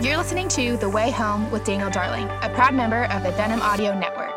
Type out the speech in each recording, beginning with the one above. You're listening to The Way Home with Daniel Darling, a proud member of the Denim Audio Network.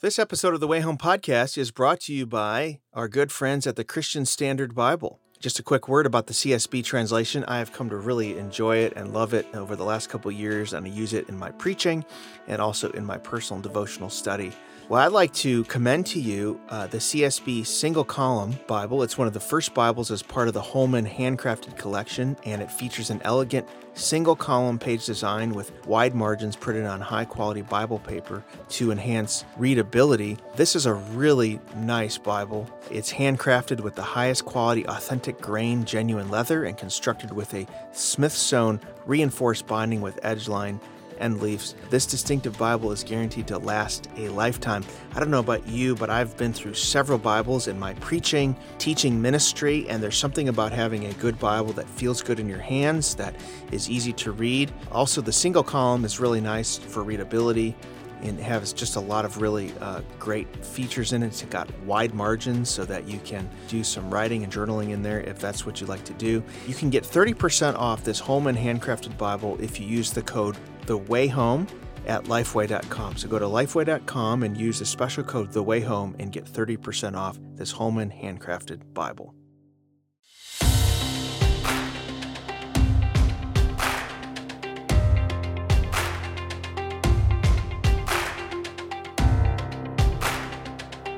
This episode of The Way Home podcast is brought to you by our good friends at the Christian Standard Bible. Just a quick word about the CSB translation. I have come to really enjoy it and love it over the last couple of years, and I use it in my preaching and also in my personal devotional study. Well, I'd like to commend to you the CSB single column Bible. It's one of the first Bibles as part of the Holman handcrafted collection, and it features an elegant single column page design with wide margins printed on high quality Bible paper to enhance readability. This is a really nice Bible. It's handcrafted with the highest quality authentic grain genuine leather and constructed with a Smith sewn reinforced binding with edge line and leaves. This distinctive Bible is guaranteed to last a lifetime. I don't know about you, but I've been through several Bibles in my preaching, teaching ministry, and there's something about having a good Bible that feels good in your hands, that is easy to read. Also, the single column is really nice for readability and has just a lot of really great features in it. It's got wide margins so that you can do some writing and journaling in there if that's what you like to do. You can get 30% off this Holman handcrafted Bible if you use the code THEWAYHOME at lifeway.com. So go to lifeway.com and use the special code THEWAYHOME and get 30% off this Holman handcrafted Bible.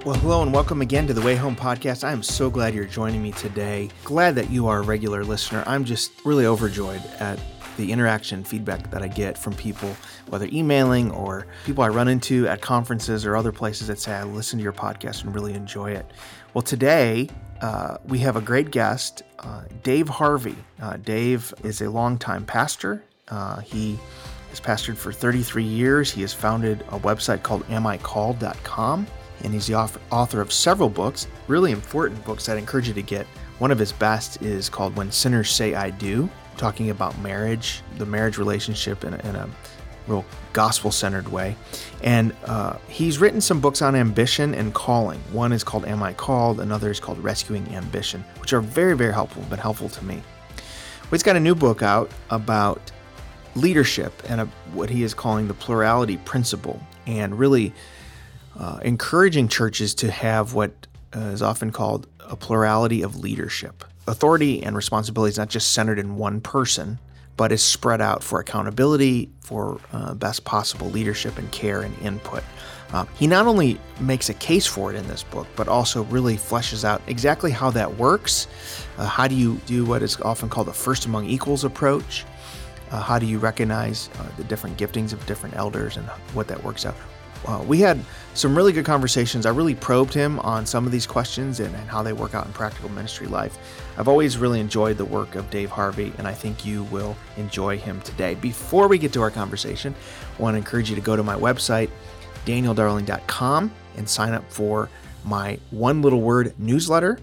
Well, hello and welcome again to the Way Home podcast. I am so glad you're joining me today. Glad that you are a regular listener. I'm just really overjoyed at the interaction feedback that I get from people, whether emailing or people I run into at conferences or other places that say, I listen to your podcast and really enjoy it. Well, today we have a great guest, Dave Harvey. Dave is a longtime pastor. He has pastored for 33 years. He has founded a website called AmICalled.com. And he's the author of several books, really important books that I encourage you to get. One of his best is called When Sinners Say I Do, talking about marriage, the marriage relationship in a real gospel-centered way. And he's written some books on ambition and calling. One is called Am I Called? Another is called Rescuing Ambition, which are very, very helpful, but helpful to me. Well, he's got a new book out about leadership and what he is calling the plurality principle, and really encouraging churches to have what is often called a plurality of leadership. Authority and responsibility is not just centered in one person, but is spread out for accountability, for best possible leadership and care and input. He not only makes a case for it in this book, but also really fleshes out exactly how that works. How do you do what is often called a first among equals approach? How do you recognize the different giftings of different elders and what that works out? We had some really good conversations. I really probed him on some of these questions and how they work out in practical ministry life. I've always really enjoyed the work of Dave Harvey, and I think you will enjoy him today. Before we get to our conversation, I want to encourage you to go to my website, danieldarling.com, and sign up for my One Little Word newsletter.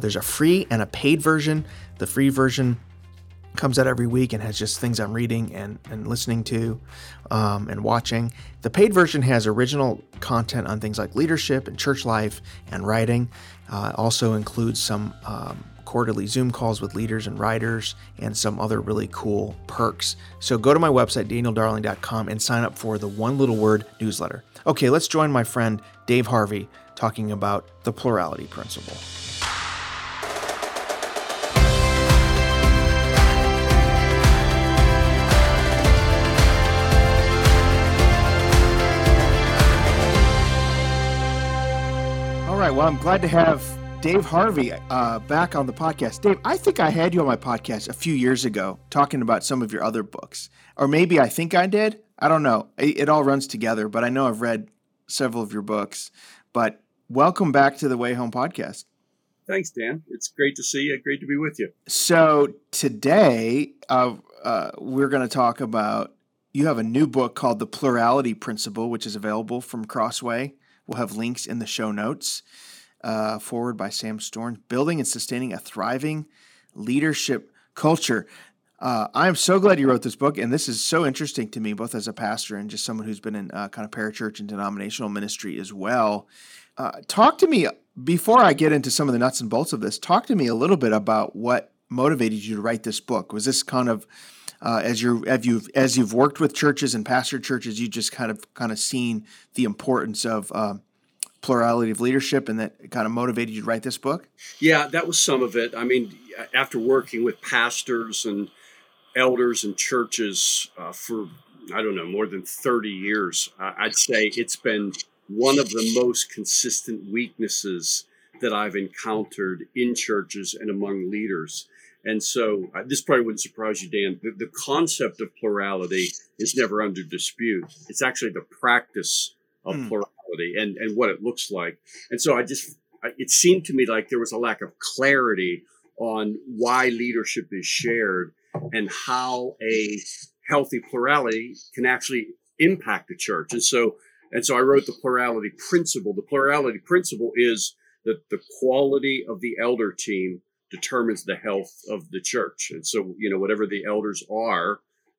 There's a free and a paid version. The free version comes out every week and has just things I'm reading and listening to and watching. The paid version has original content on things like leadership and church life and writing. Also includes some quarterly Zoom calls with leaders and writers and some other really cool perks. So go to my website, danieldarling.com, and sign up for the One Little Word newsletter. Okay, let's join my friend Dave Harvey talking about the plurality principle. Well, I'm glad to have Dave Harvey back on the podcast. Dave, I think I had you on my podcast a few years ago talking about some of your other books, or maybe I think I did. I don't know. It all runs together, but I know I've read several of your books. But welcome back to the Way Home podcast. Thanks, Dan. It's great to see you. Great to be with you. So today we're going to talk about, you have a new book called The Plurality Principle, which is available from Crossway. We'll have links in the show notes. Forward by Sam Storms, Building and Sustaining a Thriving Leadership Culture. I'm so glad you wrote this book, and this is so interesting to me, both as a pastor and just someone who's been in kind of parachurch and denominational ministry as well. Talk to me, before I get into some of the nuts and bolts of this, talk to me a little bit about what motivated you to write this book. Was this kind of as you've worked with churches and pastored churches, you just kind of seen the importance of plurality of leadership, and that kind of motivated you to write this book? Yeah, that was some of it. I mean, after working with pastors and elders and churches for, I don't know, more than 30 years, I'd say it's been one of the most consistent weaknesses that I've encountered in churches and among leaders. And so this probably wouldn't surprise you, Dan. The concept of plurality is never under dispute. It's actually the practice of plurality and what it looks like. And so it seemed to me like there was a lack of clarity on why leadership is shared and how a healthy plurality can actually impact the church. And so I wrote The Plurality Principle. The Plurality Principle is that the quality of the elder team determines the health of the church. And so, you know, whatever the elders are,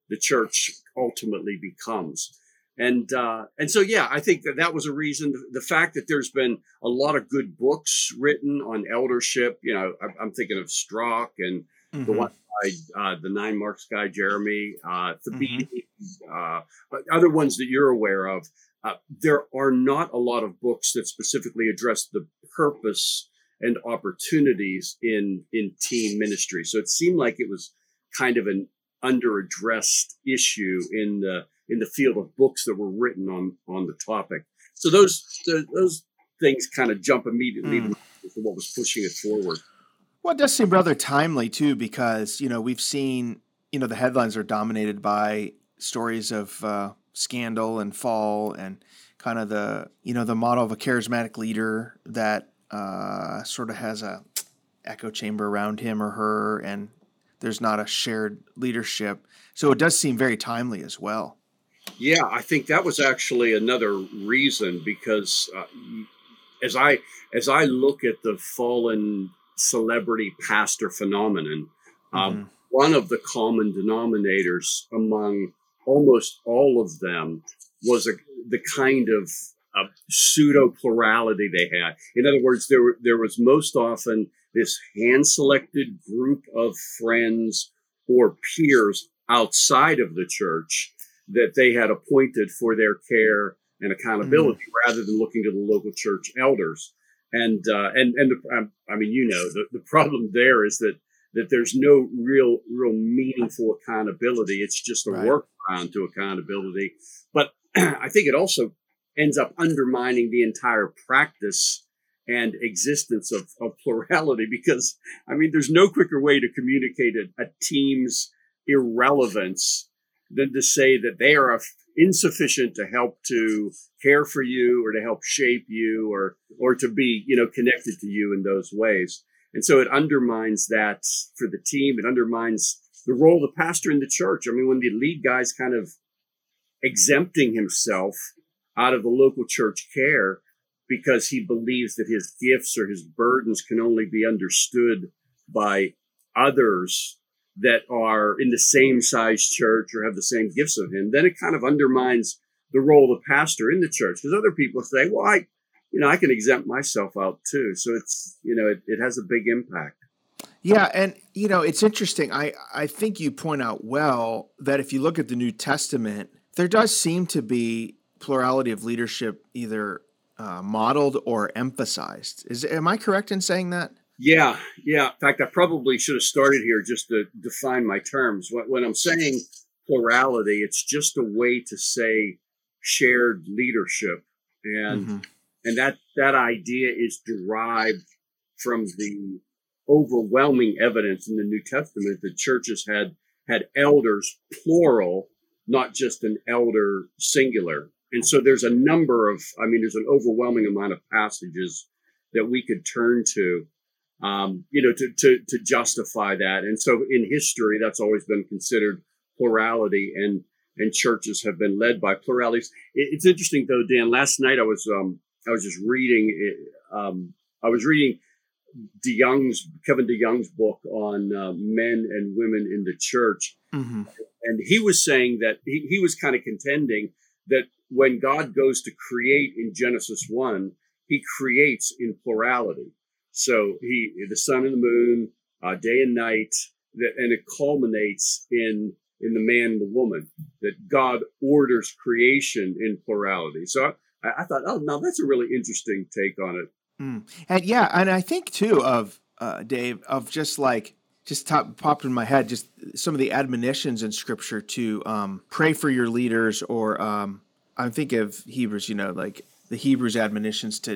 the church ultimately becomes. And so, yeah, I think that was a reason. The fact that there's been a lot of good books written on eldership, you know, I'm thinking of Strzok and the one by the Nine Marks guy, Jeremy, other ones that you're aware of. There are not a lot of books that specifically address the purpose and opportunities in team ministry. So it seemed like it was kind of an underaddressed issue in the field of books that were written on the topic. So those things kind of jump immediately to what was pushing it forward. Well, it does seem rather timely too, because, you know, we've seen, you know, the headlines are dominated by stories of scandal and fall and kind of the, you know, the model of a charismatic leader that sort of has a echo chamber around him or her, and there's not a shared leadership. So it does seem very timely as well. Yeah, I think that was actually another reason, because as I look at the fallen celebrity pastor phenomenon, one of the common denominators among almost all of them was the kind of pseudo plurality they had. In other words, there was most often this hand-selected group of friends or peers outside of the church that they had appointed for their care and accountability, rather than looking to the local church elders. And the problem there is that there's no real meaningful accountability. It's just a workaround to accountability. But I think it also ends up undermining the entire practice and existence of plurality, because, I mean, there's no quicker way to communicate a team's irrelevance than to say that they are insufficient to help to care for you or to help shape you or to be, you know, connected to you in those ways. And so it undermines that for the team. It undermines the role of the pastor in the church. I mean, when the lead guy's kind of exempting himself out of the local church care because he believes that his gifts or his burdens can only be understood by others that are in the same size church or have the same gifts of him, then it kind of undermines the role of the pastor in the church, because other people say, well, I can exempt myself out too. So it's, you know, it has a big impact. Yeah. And, you know, it's interesting. I think you point out well that if you look at the New Testament, there does seem to be plurality of leadership either modeled or emphasized. Am I correct in saying that? Yeah. Yeah. In fact, I probably should have started here just to define my terms. When I'm saying plurality, it's just a way to say shared leadership. And that idea is derived from the overwhelming evidence in the New Testament that churches had elders, plural, not just an elder, singular. And so there's an overwhelming amount of passages that we could turn to, to justify that. And so in history, that's always been considered plurality, and churches have been led by pluralities. It's interesting though, Dan, last night I was reading Kevin DeYoung's book on men and women in the church. And he was saying that he was kind of contending that when God goes to create in Genesis 1, he creates in plurality. So the sun and the moon, day and night, and it culminates in in the man and the woman, that God orders creation in plurality. So I thought, oh, now that's a really interesting take on it. Mm. And yeah, and I think too of, Dave, of just like, popped in my head, just some of the admonitions in Scripture to pray for your leaders, or I'm thinking of Hebrews, you know, like the Hebrews admonitions to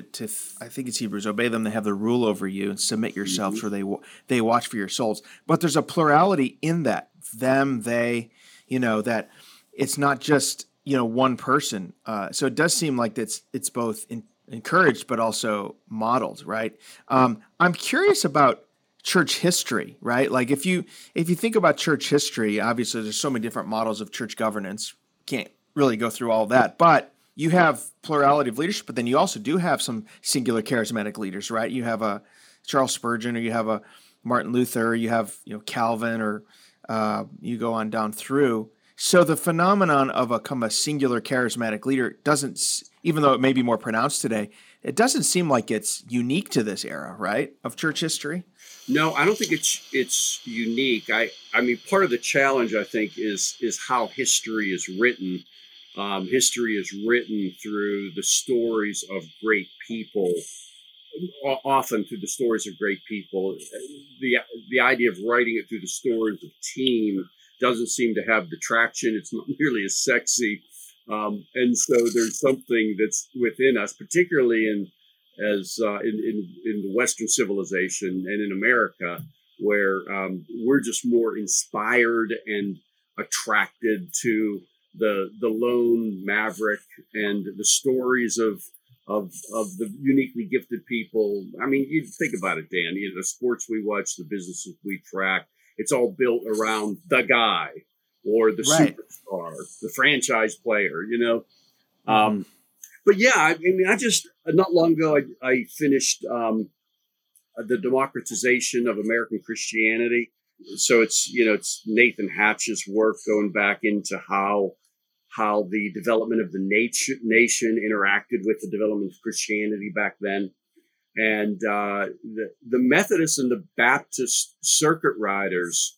I think it's Hebrews, obey them that have the rule over you and submit yourselves, for they watch for your souls. But there's a plurality in that, them, they, you know, that it's not just, you know, one person. So it does seem like it's both encouraged but also modeled, right? I'm curious about church history, right? Like if you think about church history, obviously there's so many different models of church governance. Can't really go through all that, but you have plurality of leadership, but then you also do have some singular charismatic leaders, right? You have a Charles Spurgeon, or you have a Martin Luther, or you have, you know, Calvin, or you go on down through. So the phenomenon of a singular charismatic leader doesn't, even though it may be more pronounced today, it doesn't seem like it's unique to this era, right, of church history? No, I don't think it's unique. I mean, part of the challenge, I think, is how history is written. History is written through the stories of great people, often through the stories of great people. The idea of writing it through the stories of team doesn't seem to have the traction. It's not nearly as sexy. And so there's something that's within us, particularly in the Western civilization and in America, where we're just more inspired and attracted to the lone maverick and the stories of the uniquely gifted people. I mean, you think about it, Dan, you know, the sports we watch, the businesses we track, it's all built around the guy or the superstar, the franchise player, you know? But yeah, I mean, not long ago, I finished The Democratization of American Christianity. So it's, you know, it's Nathan Hatch's work going back into how the development of the nation interacted with the development of Christianity back then. And the Methodists and the Baptist circuit riders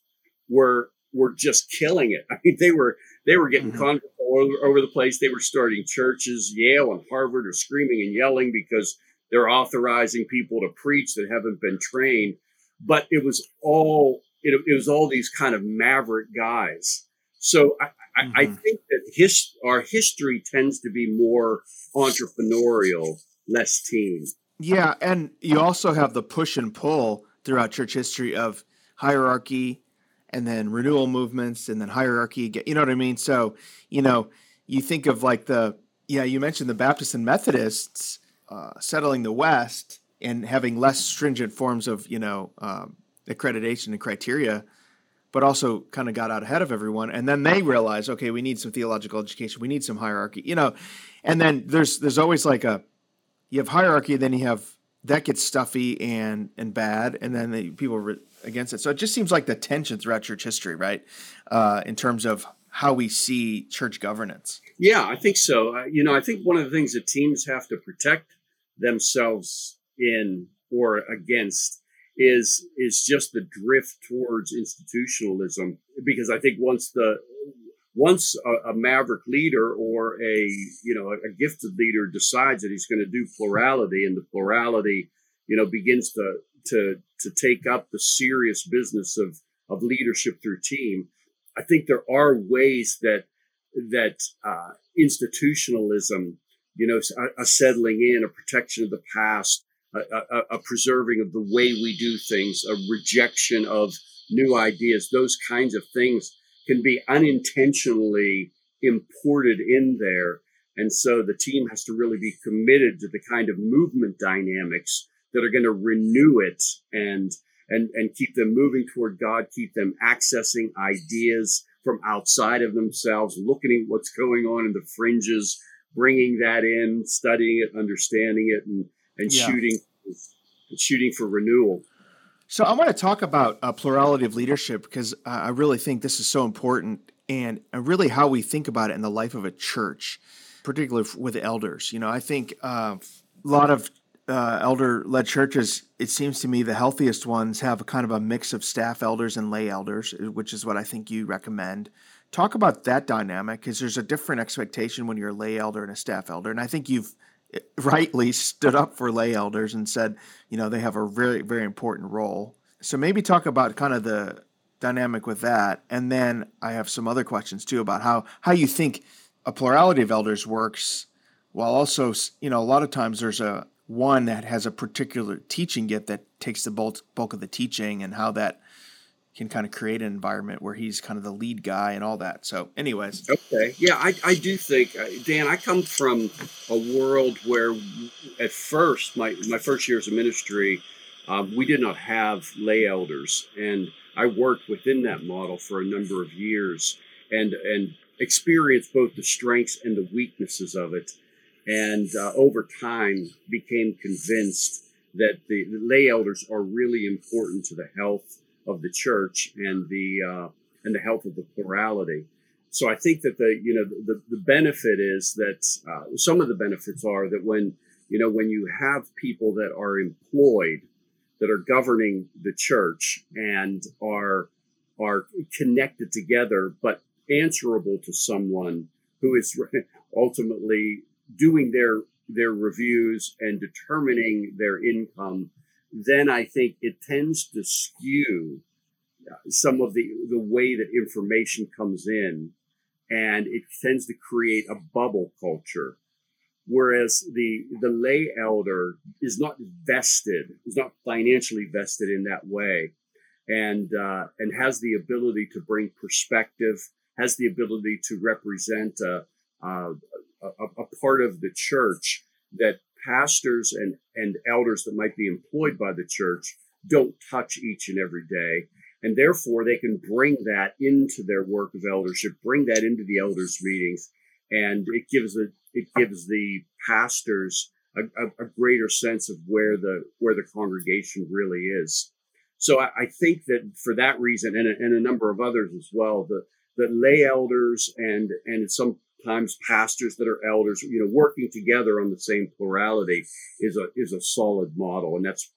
were just killing it. I mean, they were getting conflict all over the place. They were starting churches. Yale and Harvard are screaming and yelling because they're authorizing people to preach that haven't been trained. But it was all these kind of maverick guys. So I think that our history tends to be more entrepreneurial, less team. Yeah, and you also have the push and pull throughout church history of hierarchy, and then renewal movements, and then hierarchy again. You know what I mean? So, you know, you think of like you mentioned the Baptists and Methodists settling the West and having less stringent forms of, you know, accreditation and criteria, but also kind of got out ahead of everyone. And then they realize, okay, we need some theological education. We need some hierarchy, you know, and then there's always like you have hierarchy, then you have, that gets stuffy and bad. And then people are against it. So it just seems like the tension throughout church history, right? In terms of how we see church governance. Yeah, I think so. You know, I think one of the things that teams have to protect themselves in or against is just the drift towards institutionalism. Because I think once a maverick leader or a gifted leader decides that he's going to do plurality, and the plurality, you know, begins to take up the serious business of leadership through team, I think there are ways that institutionalism, you know, a settling in, a protection of the past, a preserving of the way we do things, a rejection of new ideas, those kinds of things can be unintentionally imported in there. And so the team has to really be committed to the kind of movement dynamics that are going to renew it and keep them moving toward God, keep them accessing ideas from outside of themselves, looking at what's going on in the fringes, bringing that in, studying it, understanding it, and shooting for renewal. So I want to talk about a plurality of leadership, because I really think this is so important, and really how we think about it in the life of a church, particularly with elders. You know, I think a lot of elder-led churches, it seems to me the healthiest ones have a kind of a mix of staff elders and lay elders, which is what I think you recommend. Talk about that dynamic, because there's a different expectation when you're a lay elder and a staff elder. And I think you've rightly stood up for lay elders and said, you know, they have a very, very important role. So maybe talk about kind of the dynamic with that. And then I have some other questions too about how you think a plurality of elders works, while also, you know, a lot of times there's one that has a particular teaching gift that takes the bulk of the teaching, and how that can kind of create an environment where he's kind of the lead guy and all that. So anyways. Okay. Yeah, I do think, Dan, I come from a world where at first, my first years of ministry, we did not have lay elders. And I worked within that model for a number of years and experienced both the strengths and the weaknesses of it. And over time became convinced that the lay elders are really important to the health of the church and the health of the plurality. So I think that the benefit is that some of the benefits are that when you have people that are employed, that are governing the church and are connected together, but answerable to someone who is ultimately doing their reviews and determining their income, then I think it tends to skew some of the way that information comes in, and it tends to create a bubble culture. Whereas the lay elder is not financially vested in that way, and has the ability to bring perspective, has the ability to represent a part of the church that pastors and elders that might be employed by the church don't touch each and every day. And therefore, they can bring that into their work of eldership, bring that into the elders' meetings. And it gives the pastors a greater sense of where the congregation really is. So I think that for that reason, and a number of others as well, the lay elders and sometimes pastors that are elders, working together on the same plurality is a solid model. And that's,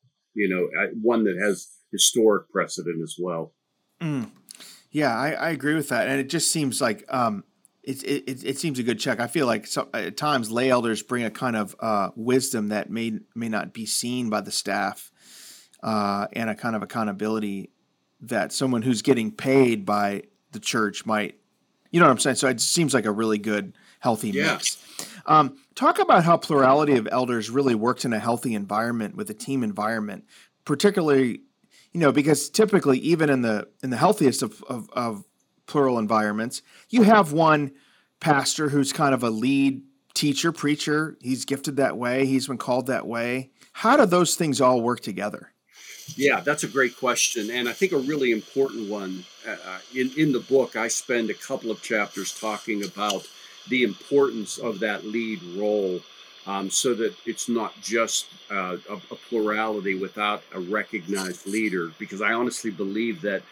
one that has historic precedent as well. Mm. Yeah, I agree with that. And it just seems like, it seems a good check. I feel like at times lay elders bring a kind of wisdom that may not be seen by the staff, and a kind of accountability that someone who's getting paid by the church might. You know what I'm saying? So it seems like a really good, healthy mix. Talk about how plurality of elders really works in a healthy environment with a team environment, particularly, because typically even in the healthiest of plural environments, you have one pastor who's kind of a lead teacher, preacher. He's gifted that way. He's been called that way. How do those things all work together? Yeah, that's a great question, and I think a really important one. In the book, I spend a couple of chapters talking about the importance of that lead role, so that it's not just a plurality without a recognized leader, because I honestly believe that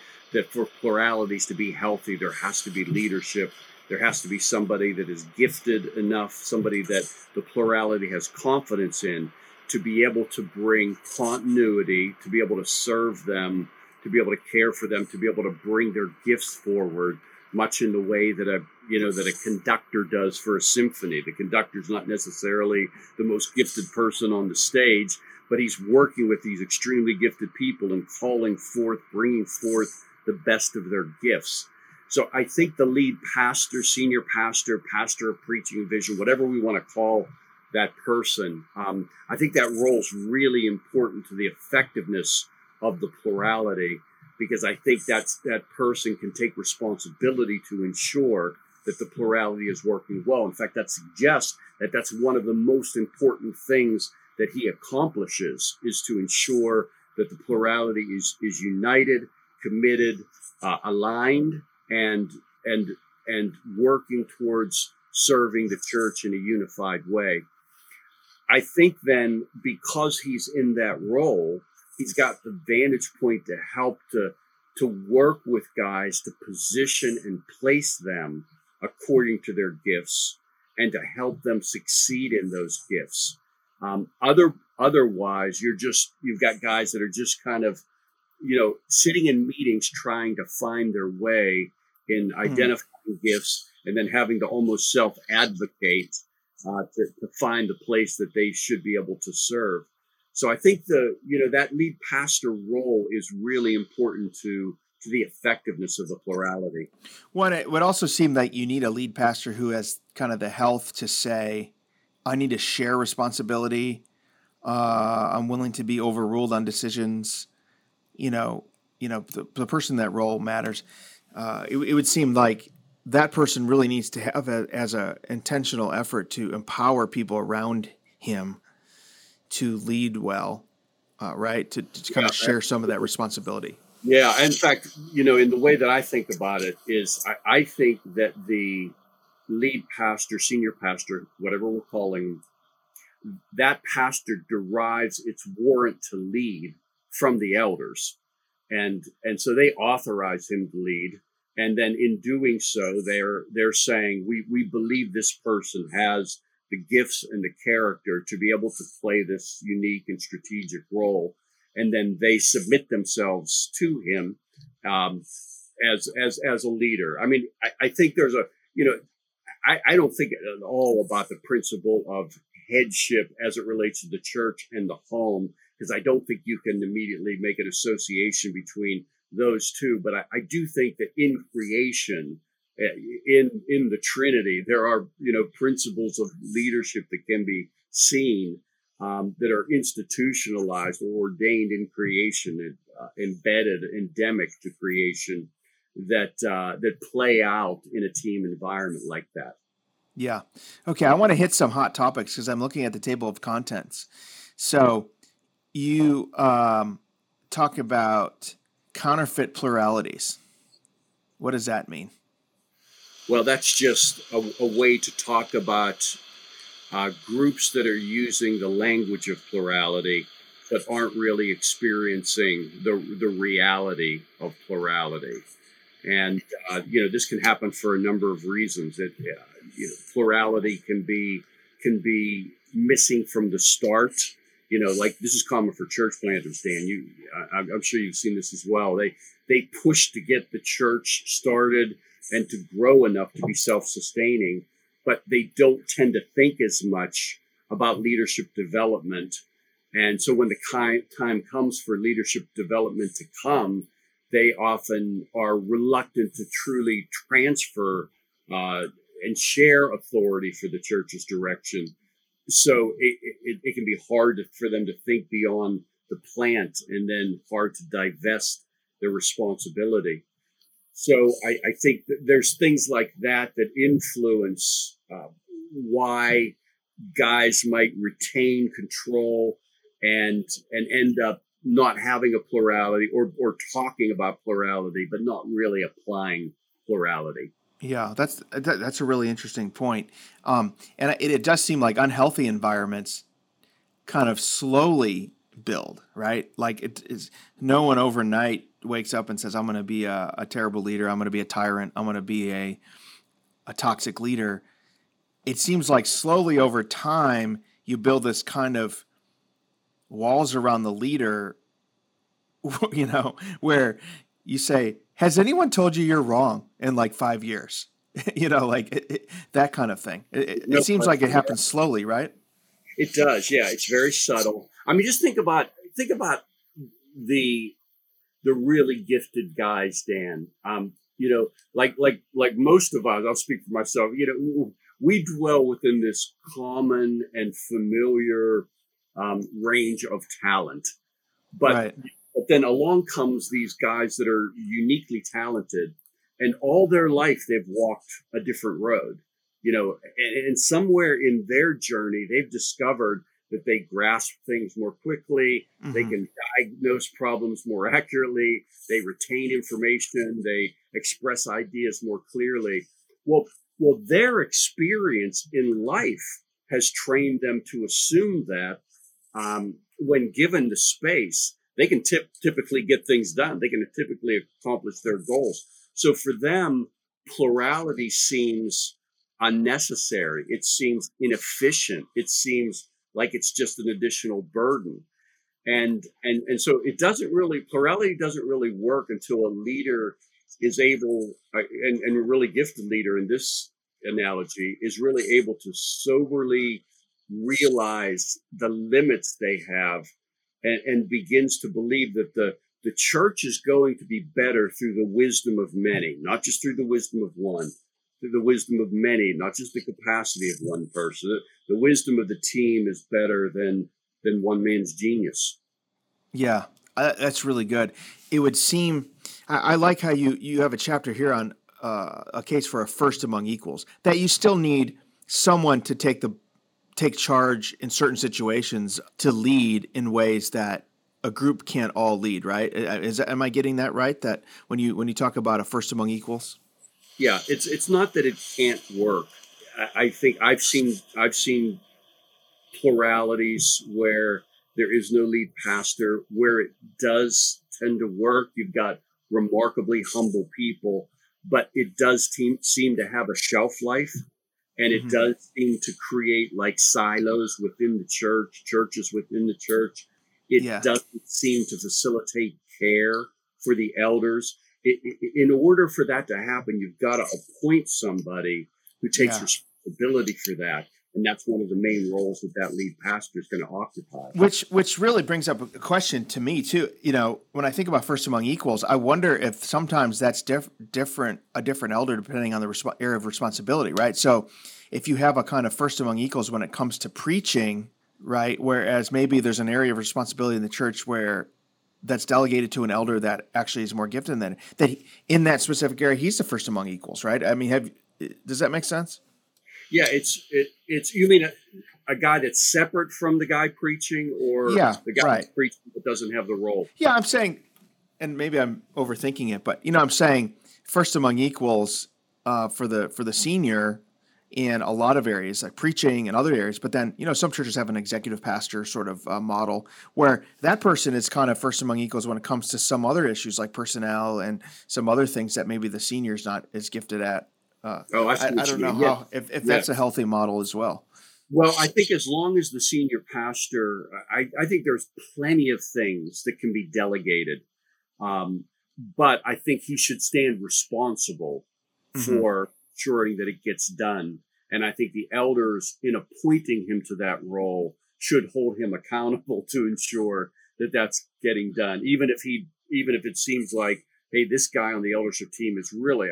for pluralities to be healthy, there has to be leadership. There has to be somebody that is gifted enough, somebody that the plurality has confidence in, to be able to bring continuity, to be able to serve them, to be able to care for them, to be able to bring their gifts forward, much in the way that a conductor does for a symphony. The conductor's not necessarily the most gifted person on the stage, but he's working with these extremely gifted people and bringing forth the best of their gifts. So I think the lead pastor, senior pastor, pastor of preaching vision, whatever we want to call that person, I think that role is really important to the effectiveness of the plurality, because I think that person can take responsibility to ensure that the plurality is working well. In fact, that suggests that that's one of the most important things that he accomplishes, is to ensure that the plurality is united, committed, aligned, and working towards serving the church in a unified way. I think then, because he's in that role, he's got the vantage point to help to work with guys, to position and place them according to their gifts, and to help them succeed in those gifts. Otherwise, you've got guys that are just kind of, sitting in meetings trying to find their way in identifying gifts and then having to almost self-advocate to find the place that they should be able to serve. So I think that lead pastor role is really important to the effectiveness of the plurality. Well, it would also seem that you need a lead pastor who has kind of the health to say, I need to share responsibility. I'm willing to be overruled on decisions. The person in that role matters. It would seem like that person really needs to have as an intentional effort to empower people around him to lead well, right? To share some of that responsibility. Yeah. In fact, in the way that I think about it is I think that the lead pastor, senior pastor, whatever we're calling, that pastor derives its warrant to lead from the elders. And so they authorize him to lead. And then in doing so, they're saying, we believe this person has the gifts and the character to be able to play this unique and strategic role. And then they submit themselves to him as a leader. I mean, I think there's I don't think at all about the principle of headship as it relates to the church and the home, because I don't think you can immediately make an association between those two. But I do think that in creation, in the Trinity, there are, principles of leadership that can be seen that are institutionalized or ordained in creation and embedded, endemic to creation that play out in a team environment like that. Yeah. Okay. I want to hit some hot topics because I'm looking at the table of contents. So you talk about counterfeit pluralities. What does that mean? Well, that's just a way to talk about groups that are using the language of plurality but aren't really experiencing the reality of plurality. And, this can happen for a number of reasons. That plurality can be missing from the start. Like this is common for church planters, Dan. I'm sure you've seen this as well. They push to get the church started and to grow enough to be self-sustaining, but they don't tend to think as much about leadership development. And so when the time comes for leadership development to come, they often are reluctant to truly transfer and share authority for the church's direction. So it can be hard for them to think beyond the plant and then hard to divest their responsibility. So I think that there's things like that influence why guys might retain control and end up not having a plurality or talking about plurality, but not really applying plurality. Yeah, that's a really interesting point. And it does seem like unhealthy environments kind of slowly build, right? Like it is no one overnight wakes up and says, I'm going to be a terrible leader. I'm going to be a tyrant. I'm going to be a toxic leader. It seems like slowly over time, you build this kind of walls around the leader, where you say, has anyone told you you're wrong in like 5 years? That kind of thing. It seems like it happens slowly, right? It does. Yeah. It's very subtle. I mean, just think about the really gifted guys, Dan. Like most of us, I'll speak for myself, we dwell within this common and familiar range of talent. But, right. But then along comes these guys that are uniquely talented, and all their life they've walked a different road, and somewhere in their journey, they've discovered that they grasp things more quickly. Mm-hmm. They can diagnose problems more accurately. They retain information. They express ideas more clearly. Well, their experience in life has trained them to assume that when given the space, they can typically get things done. They can typically accomplish their goals. So for them, plurality seems unnecessary. It seems inefficient. It seems like it's just an additional burden. And so it doesn't really, plurality doesn't really work until a leader is able, and a really gifted leader in this analogy is really able to soberly realize the limits they have and begins to believe that the church is going to be better through the wisdom of many, not just through the wisdom of one, through the wisdom of many, not just the capacity of one person. The wisdom of the team is better than one man's genius. Yeah, that's really good. It would seem, I like how you have a chapter here on a case for a first among equals, that you still need someone to take charge in certain situations to lead in ways that a group can't all lead, right? Am I getting that right? That when you talk about a first among equals? Yeah, it's not that it can't work. I think I've seen pluralities where there is no lead pastor, where it does tend to work. You've got remarkably humble people, but it does seem to have a shelf life, and it does seem to create like silos within the church, churches within the church. It doesn't seem to facilitate care for the elders. In order for that to happen, you've got to appoint somebody who takes responsibility for that. And that's one of the main roles that lead pastor is going to occupy. Which really brings up a question to me, too. You know, when I think about first among equals, I wonder if sometimes that's different elder depending on the area of responsibility, right? So if you have a kind of first among equals when it comes to preaching, right, whereas maybe there's an area of responsibility in the church where that's delegated to an elder that actually is more gifted than that in that specific area, he's the first among equals, right? I mean, does that make sense? Yeah, it's you mean a guy that's separate from the guy preaching, or the guy that's preaching but doesn't have the role? Yeah, I'm saying, and maybe I'm overthinking it, but I'm saying first among equals for the senior in a lot of areas like preaching and other areas. But then, some churches have an executive pastor sort of model where that person is kind of first among equals when it comes to some other issues like personnel and some other things that maybe the senior's not as gifted at. I don't know how, if that's a healthy model as well. Well, I think as long as the senior pastor, I think there's plenty of things that can be delegated. But I think he should stand responsible for ensuring that it gets done. And I think the elders, in appointing him to that role, should hold him accountable to ensure that that's getting done. Even if it seems like, hey, this guy on the eldership team is really,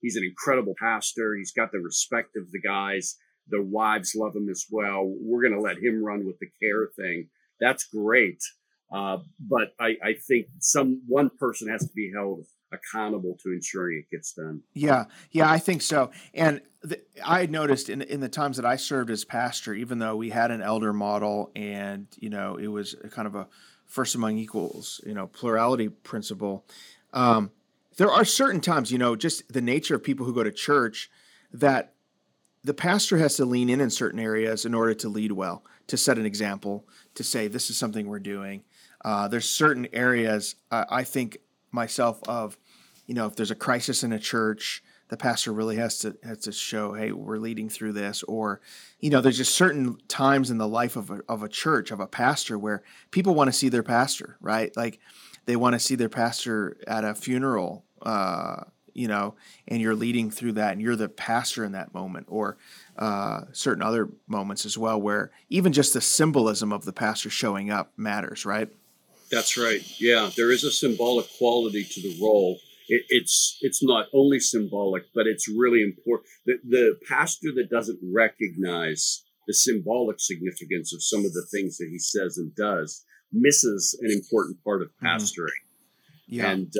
he's an incredible pastor. He's got the respect of the guys. The wives love him as well. We're going to let him run with the care thing. That's great. But I think one person has to be held accountable to ensuring it gets done. Yeah, I think so. And I noticed in the times that I served as pastor, even though we had an elder model and, it was kind of a first among equals, plurality principle, there are certain times, just the nature of people who go to church, that the pastor has to lean in certain areas in order to lead well, to set an example, to say this is something we're doing. There's certain areas, I think myself, of, if there's a crisis in a church, the pastor really has to show, hey, we're leading through this. Or, there's just certain times in the life of a church, of a pastor, where people want to see their pastor, right? Like, they want to see their pastor at a funeral, and you're leading through that, and you're the pastor in that moment, or certain other moments as well, where even just the symbolism of the pastor showing up matters, right? That's right. Yeah, there is a symbolic quality to the role. It's not only symbolic, but it's really important. The pastor that doesn't recognize the symbolic significance of some of the things that he says and does misses an important part of pastoring. Yeah. And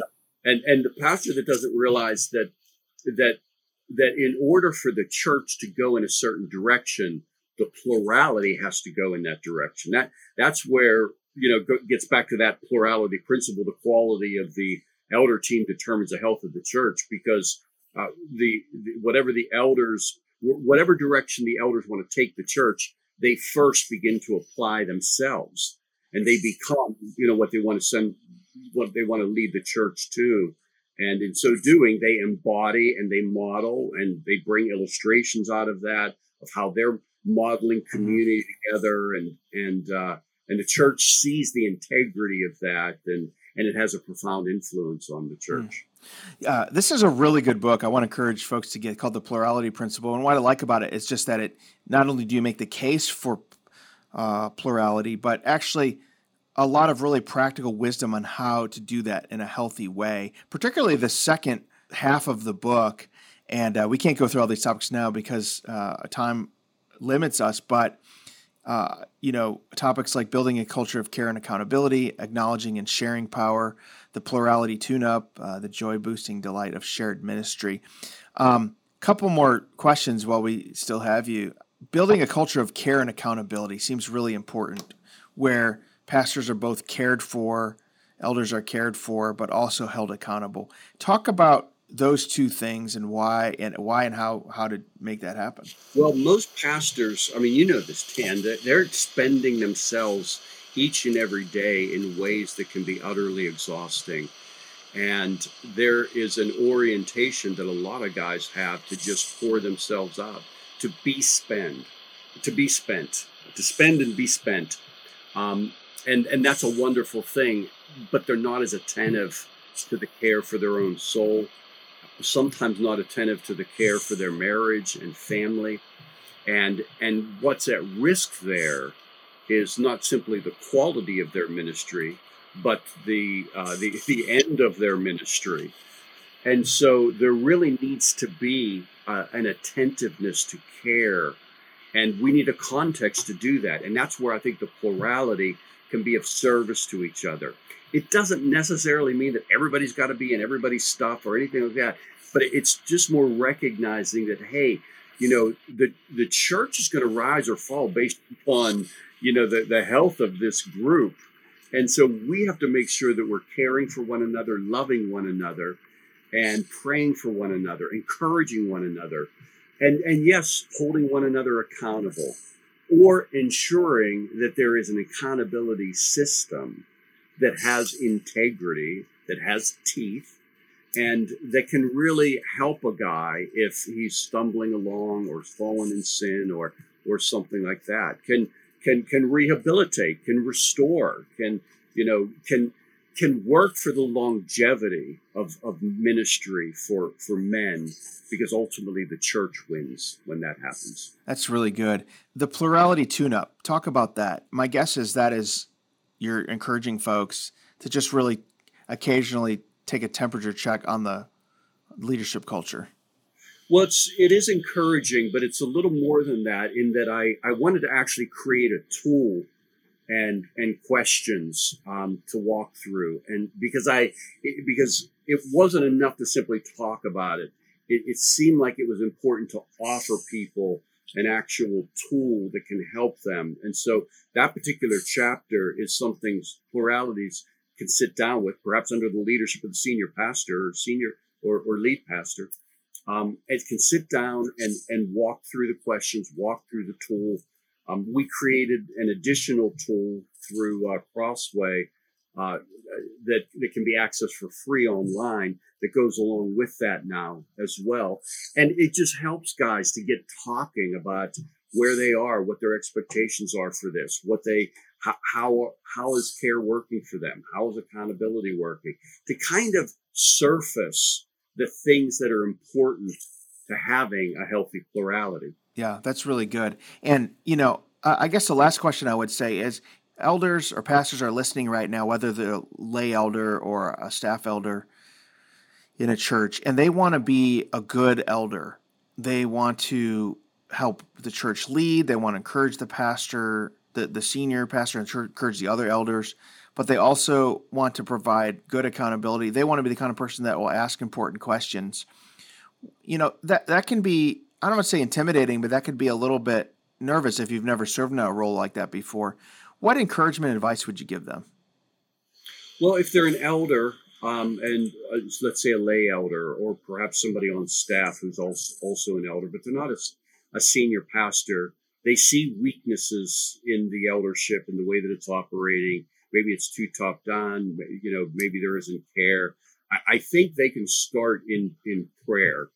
the pastor that doesn't realize that in order for the church to go in a certain direction, the plurality has to go in that direction. That's where, gets back to that plurality principle. The quality of the elder team determines the health of the church, because whatever direction the elders want to take the church, they first begin to apply themselves. And they become, what they want to lead the church to. And in so doing, they embody and they model and they bring illustrations out of that, of how they're modeling community together, and the church sees the integrity of that, and it has a profound influence on the church. This is a really good book. I want to encourage folks to get, called The Plurality Principle. And what I like about it is just that it not only do you make the case for plurality, but actually a lot of really practical wisdom on how to do that in a healthy way, particularly the second half of the book. And we can't go through all these topics now because time limits us, but topics like building a culture of care and accountability, acknowledging and sharing power, the plurality tune-up, the joy-boosting delight of shared ministry. Couple more questions while we still have you. Building a culture of care and accountability seems really important, where pastors are both cared for, elders are cared for, but also held accountable. Talk about those two things and why and how to make that happen. Well, most pastors, Tan, they're expending themselves each and every day in ways that can be utterly exhausting. And there is an orientation that a lot of guys have to just pour themselves out, to spend and be spent. And that's a wonderful thing, but they're not as attentive to the care for their own soul, sometimes not attentive to the care for their marriage and family. And what's at risk there is not simply the quality of their ministry, but the end of their ministry. And so there really needs to be an attentiveness to care, and we need a context to do that. And that's where I think the plurality can be of service to each other. It doesn't necessarily mean that everybody's got to be in everybody's stuff or anything like that, but it's just more recognizing that, hey, the church is going to rise or fall based upon, the health of this group. And so we have to make sure that we're caring for one another, loving one another, and praying for one another, encouraging one another, and yes, holding one another accountable, or ensuring that there is an accountability system that has integrity, that has teeth, and that can really help a guy if he's stumbling along or fallen in sin or something like that. Can rehabilitate, can restore, can work for the longevity of ministry for men, because ultimately the church wins when that happens. That's really good. The plurality tune-up, talk about that. My guess is that is you're encouraging folks to just really occasionally take a temperature check on the leadership culture. Well, it is encouraging, but it's a little more than that, in that I wanted to actually create a tool and questions to walk through. And because it wasn't enough to simply talk about it. It seemed like it was important to offer people an actual tool that can help them. And so that particular chapter is something pluralities can sit down with, perhaps under the leadership of the senior pastor or lead pastor. It can sit down and walk through the questions, walk through the tool. We created an additional tool through Crossway that can be accessed for free online that goes along with that now as well. And it just helps guys to get talking about where they are, what their expectations are for this, how is care working for them? How is accountability working? To kind of surface the things that are important to having a healthy plurality. Yeah, that's really good. And, I guess the last question I would say is, elders or pastors are listening right now, whether they're a lay elder or a staff elder in a church, and they want to be a good elder. They want to help the church lead. They want to encourage the pastor, the senior pastor, and encourage the other elders, but they also want to provide good accountability. They want to be the kind of person that will ask important questions. That can be, I don't want to say intimidating, but that could be a little bit nervous if you've never served in a role like that before. What encouragement and advice would you give them? Well, if they're an elder, and let's say a lay elder, or perhaps somebody on staff who's also an elder, but they're not a senior pastor, they see weaknesses in the eldership and the way that it's operating. Maybe it's too top down. Maybe there isn't care. I think they can start in prayer,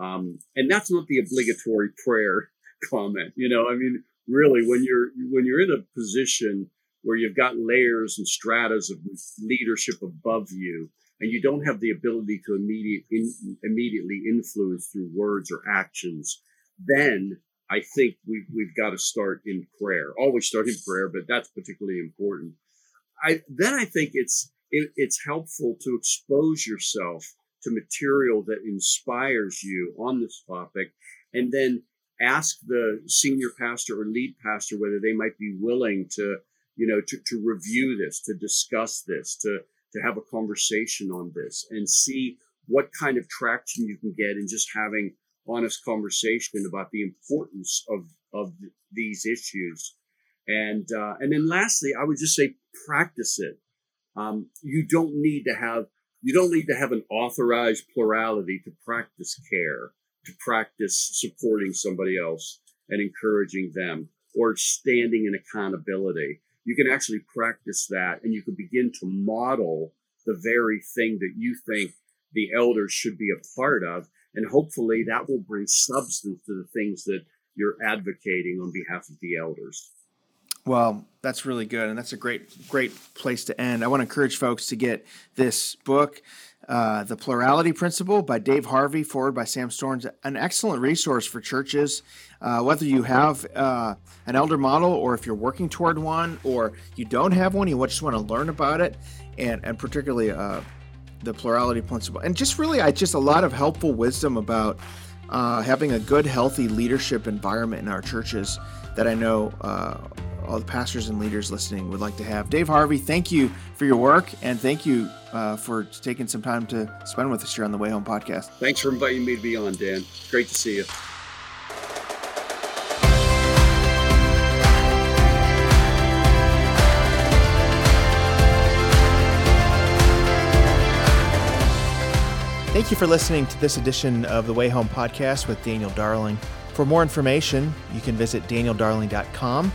and that's not the obligatory prayer comment. You know, I mean, really, when you're in a position where you've got layers and stratas of leadership above you, and you don't have the ability to immediately influence through words or actions, then I think we've got to start in prayer. Always start in prayer, but that's particularly important. I think it's helpful to expose yourself to material that inspires you on this topic, and then ask the senior pastor or lead pastor whether they might be willing to review this, to discuss this, to have a conversation on this, and see what kind of traction you can get in just having honest conversation about the importance of these issues. And then lastly, I would just say practice it. You don't need to have an authorized plurality to practice care, to practice supporting somebody else and encouraging them, or standing in accountability. You can actually practice that, and you can begin to model the very thing that you think the elders should be a part of. And hopefully that will bring substance to the things that you're advocating on behalf of the elders. Well, that's really good. And that's a great place to end. I want to encourage folks to get this book, The Plurality Principle by Dave Harvey, forward by Sam Storms, an excellent resource for churches, whether you have an elder model, or if you're working toward one, or you don't have one, you just want to learn about it, and particularly The Plurality Principle. And just really, a lot of helpful wisdom about having a good, healthy leadership environment in our churches that I know all the pastors and leaders listening would like to have. Dave Harvey, thank you for your work, and thank you for taking some time to spend with us here on the Way Home podcast. Thanks for inviting me to be on, Dan. Great to see you. Thank you for listening to this edition of the Way Home podcast with Daniel Darling. For more information, you can visit danieldarling.com.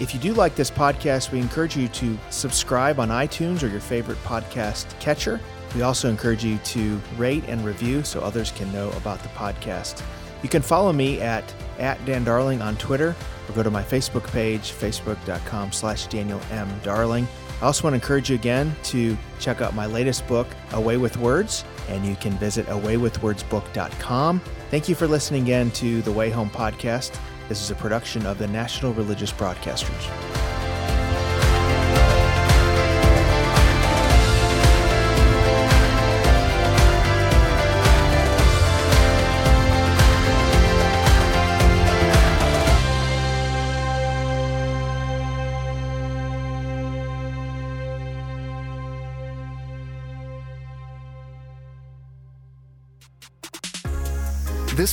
If you do like this podcast, we encourage you to subscribe on iTunes or your favorite podcast catcher. We also encourage you to rate and review so others can know about the podcast. You can follow me at Dan Darling on Twitter, or go to my Facebook page, facebook.com/Daniel M. Darling. I also want to encourage you again to check out my latest book, Away with Words, and you can visit awaywithwordsbook.com. Thank you for listening again to the Way Home podcast. This is a production of the National Religious Broadcasters. This